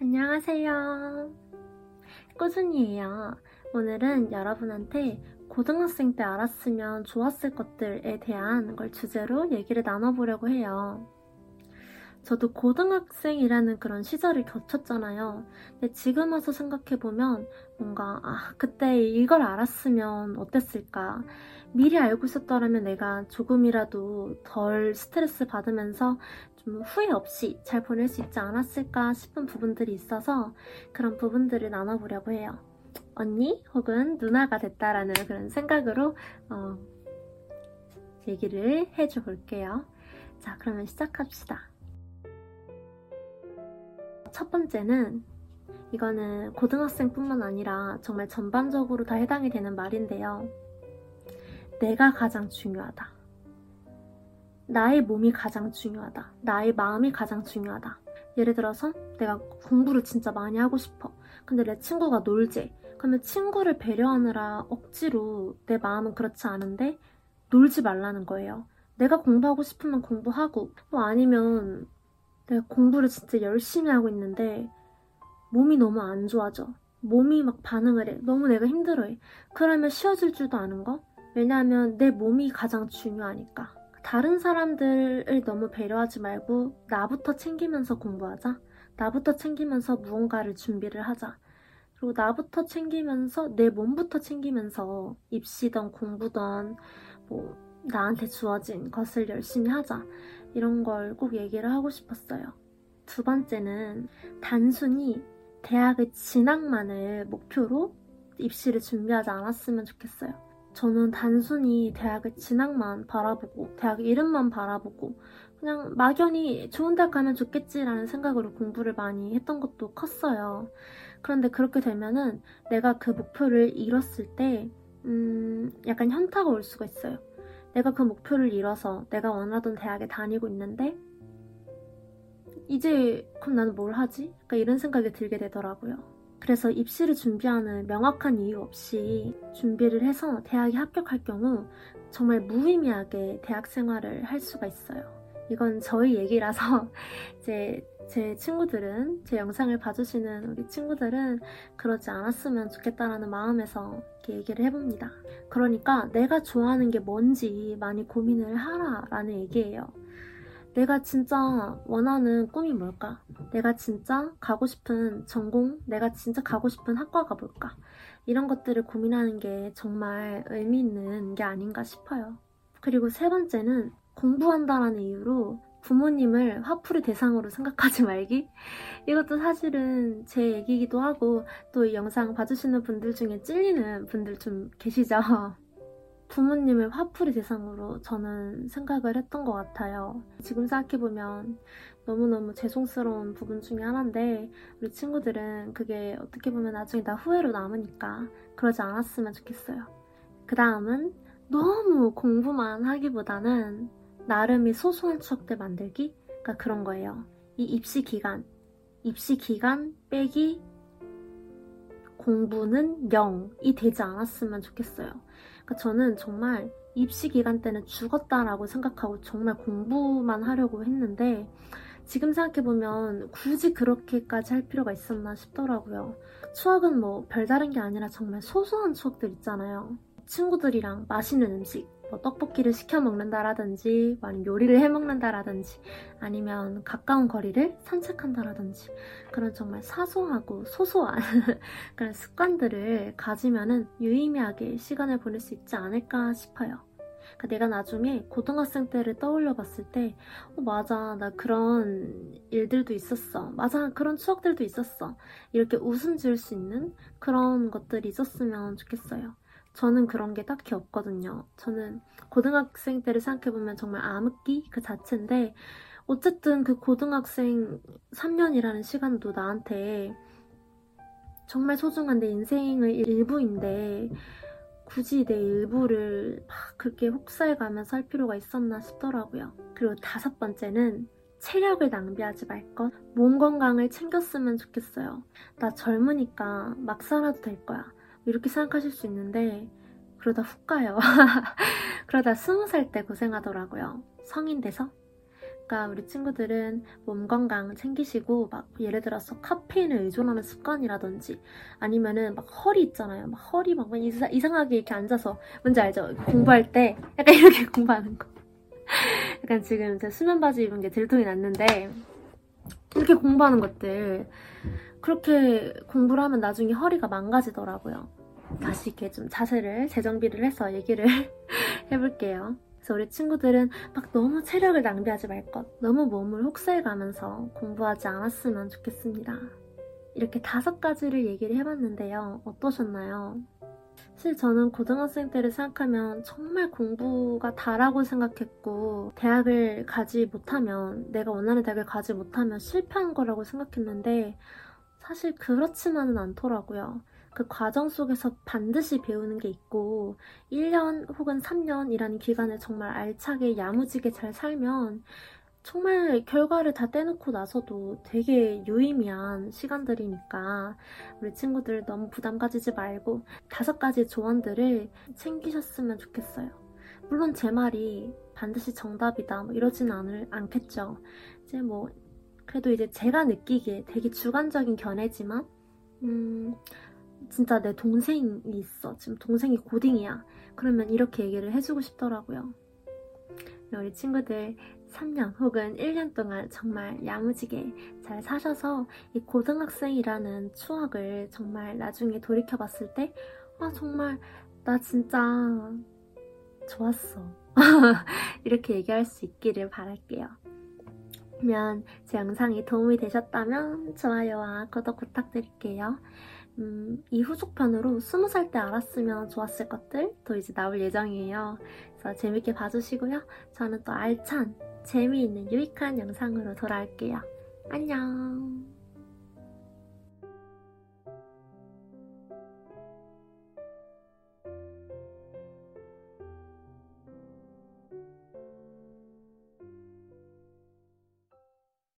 안녕하세요, 꾸준이에요. 오늘은 여러분한테 고등학생 때 알았으면 좋았을 것들에 대한 걸 주제로 얘기를 나눠보려고 해요. 저도 고등학생이라는 그런 시절을 겪었잖아요. 근데 지금 와서 생각해보면 뭔가 그때 이걸 알았으면 어땠을까? 미리 알고 있었더라면 내가 조금이라도 덜 스트레스 받으면서 좀 후회 없이 잘 보낼 수 있지 않았을까 싶은 부분들이 있어서 그런 부분들을 나눠보려고 해요. 언니 혹은 누나가 됐다라는 그런 생각으로 얘기를 해줘 볼게요. 자, 그러면 시작합시다. 첫 번째는, 이거는 고등학생뿐만 아니라 정말 전반적으로 다 해당이 되는 말인데요. 내가 가장 중요하다. 나의 몸이 가장 중요하다. 나의 마음이 가장 중요하다. 예를 들어서 내가 공부를 진짜 많이 하고 싶어. 근데 내 친구가 놀지. 그러면 친구를 배려하느라 억지로, 내 마음은 그렇지 않은데 놀지 말라는 거예요. 내가 공부하고 싶으면 공부하고, 또 아니면 내가 공부를 진짜 열심히 하고 있는데 몸이 너무 안 좋아져. 몸이 막 반응을 해. 너무 내가 힘들어해. 그러면 쉬어질 줄도 아는 거? 왜냐하면 내 몸이 가장 중요하니까. 다른 사람들을 너무 배려하지 말고 나부터 챙기면서 공부하자. 나부터 챙기면서 무언가를 준비를 하자. 그리고 나부터 챙기면서, 내 몸부터 챙기면서 입시든 공부든 나한테 주어진 것을 열심히 하자. 이런 걸 꼭 얘기를 하고 싶었어요. 두 번째는, 단순히 대학의 진학만을 목표로 입시를 준비하지 않았으면 좋겠어요. 저는 단순히 대학의 진학만 바라보고, 대학 이름만 바라보고, 그냥 막연히 좋은 대학 가면 좋겠지라는 생각으로 공부를 많이 했던 것도 컸어요. 그런데 그렇게 되면은 내가 그 목표를 이뤘을 때 약간 현타가 올 수가 있어요. 내가 그 목표를 이뤄서 내가 원하던 대학에 다니고 있는데 이제 그럼 나는 뭘 하지? 그러니까 이런 생각이 들게 되더라고요. 그래서 입시를 준비하는 명확한 이유 없이 준비를 해서 대학에 합격할 경우 정말 무의미하게 대학 생활을 할 수가 있어요. 이건 저희 얘기라서 제 친구들은, 제 영상을 봐주시는 우리 친구들은 그러지 않았으면 좋겠다라는 마음에서 이렇게 얘기를 해봅니다. 그러니까 내가 좋아하는 게 뭔지 많이 고민을 하라라는 얘기예요. 내가 진짜 원하는 꿈이 뭘까? 내가 진짜 가고 싶은 전공? 내가 진짜 가고 싶은 학과가 뭘까? 이런 것들을 고민하는 게 정말 의미 있는 게 아닌가 싶어요. 그리고 세 번째는, 공부한다라는 이유로 부모님을 화풀이 대상으로 생각하지 말기? 이것도 사실은 제 얘기이기도 하고, 또 이 영상 봐주시는 분들 중에 찔리는 분들 좀 계시죠? 부모님을 화풀이 대상으로 저는 생각을 했던 것 같아요. 지금 생각해보면 너무너무 죄송스러운 부분 중에 하나인데, 우리 친구들은 그게 어떻게 보면 나중에 다 후회로 남으니까 그러지 않았으면 좋겠어요. 그 다음은, 너무 공부만 하기보다는 나름의 소소한 추억들 만들기? 그러니까 그런 거예요. 이 입시 기간 빼기 공부는 0이 되지 않았으면 좋겠어요. 그러니까 저는 정말 입시 기간 때는 죽었다라고 생각하고 정말 공부만 하려고 했는데, 지금 생각해보면 굳이 그렇게까지 할 필요가 있었나 싶더라고요. 추억은 별다른 게 아니라 정말 소소한 추억들 있잖아요. 친구들이랑 맛있는 음식, 떡볶이를 시켜 먹는다라든지, 아니면 요리를 해 먹는다라든지, 아니면 가까운 거리를 산책한다라든지, 그런 정말 사소하고 소소한 그런 습관들을 가지면은 유의미하게 시간을 보낼 수 있지 않을까 싶어요. 그러니까 내가 나중에 고등학생 때를 떠올려 봤을 때, 맞아, 나 그런 일들도 있었어. 맞아, 그런 추억들도 있었어. 이렇게 웃음 지을 수 있는 그런 것들이 있었으면 좋겠어요. 저는 그런 게 딱히 없거든요. 저는 고등학생 때를 생각해보면 정말 암흑기 그 자체인데, 어쨌든 그 고등학생 3년이라는 시간도 나한테 정말 소중한 내 인생의 일부인데, 굳이 내 일부를 막 그렇게 혹사해가면서 할 필요가 있었나 싶더라고요. 그리고 다섯 번째는, 체력을 낭비하지 말 것. 몸 건강을 챙겼으면 좋겠어요. 나 젊으니까 막 살아도 될 거야. 이렇게 생각하실 수 있는데 그러다 훅 가요. 그러다 20살 때 고생하더라고요. 성인 돼서. 그러니까 우리 친구들은 몸 건강 챙기시고 막 예를 들어서 카페인에 의존하는 습관이라든지 아니면은 막 허리 있잖아요. 막 허리 막 이상하게 이렇게 앉아서 뭔지 알죠? 공부할 때 약간 이렇게 공부하는 거. 약간 지금 제 수면 바지 입은 게 들통이 났는데 이렇게 공부하는 것들 그렇게 공부를 하면 나중에 허리가 망가지더라고요. 다시 이렇게 좀 자세를 재정비를 해서 얘기를 해볼게요. 그래서 우리 친구들은 막 너무 체력을 낭비하지 말 것, 너무 몸을 혹사해가면서 공부하지 않았으면 좋겠습니다. 이렇게 5가지를 얘기를 해봤는데요. 어떠셨나요? 사실 저는 고등학생 때를 생각하면 정말 공부가 다라고 생각했고 대학을 가지 못하면, 내가 원하는 대학을 가지 못하면 실패한 거라고 생각했는데 사실 그렇지만은 않더라고요. 그 과정 속에서 반드시 배우는 게 있고 1년 혹은 3년이라는 기간을 정말 알차게 야무지게 잘 살면 정말 결과를 다 떼놓고 나서도 되게 유의미한 시간들이니까 우리 친구들 너무 부담 가지지 말고 5가지 조언들을 챙기셨으면 좋겠어요. 물론 제 말이 반드시 정답이다 뭐 이러진 않겠죠. 이제 뭐 그래도 이제 제가 느끼기에 되게 주관적인 견해지만 진짜 내 동생이 있어. 지금 동생이 고딩이야. 그러면 이렇게 얘기를 해주고 싶더라고요. 우리 친구들 3년 혹은 1년 동안 정말 야무지게 잘 사셔서 이 고등학생이라는 추억을 정말 나중에 돌이켜봤을 때 아 정말 나 진짜 좋았어 이렇게 얘기할 수 있기를 바랄게요. 그러면 제 영상이 도움이 되셨다면 좋아요와 구독 부탁드릴게요. 이 후속편으로 20살 때 알았으면 좋았을 것들도 이제 나올 예정이에요. 그래서 재밌게 봐주시고요. 저는 또 알찬, 재미있는 유익한 영상으로 돌아올게요. 안녕.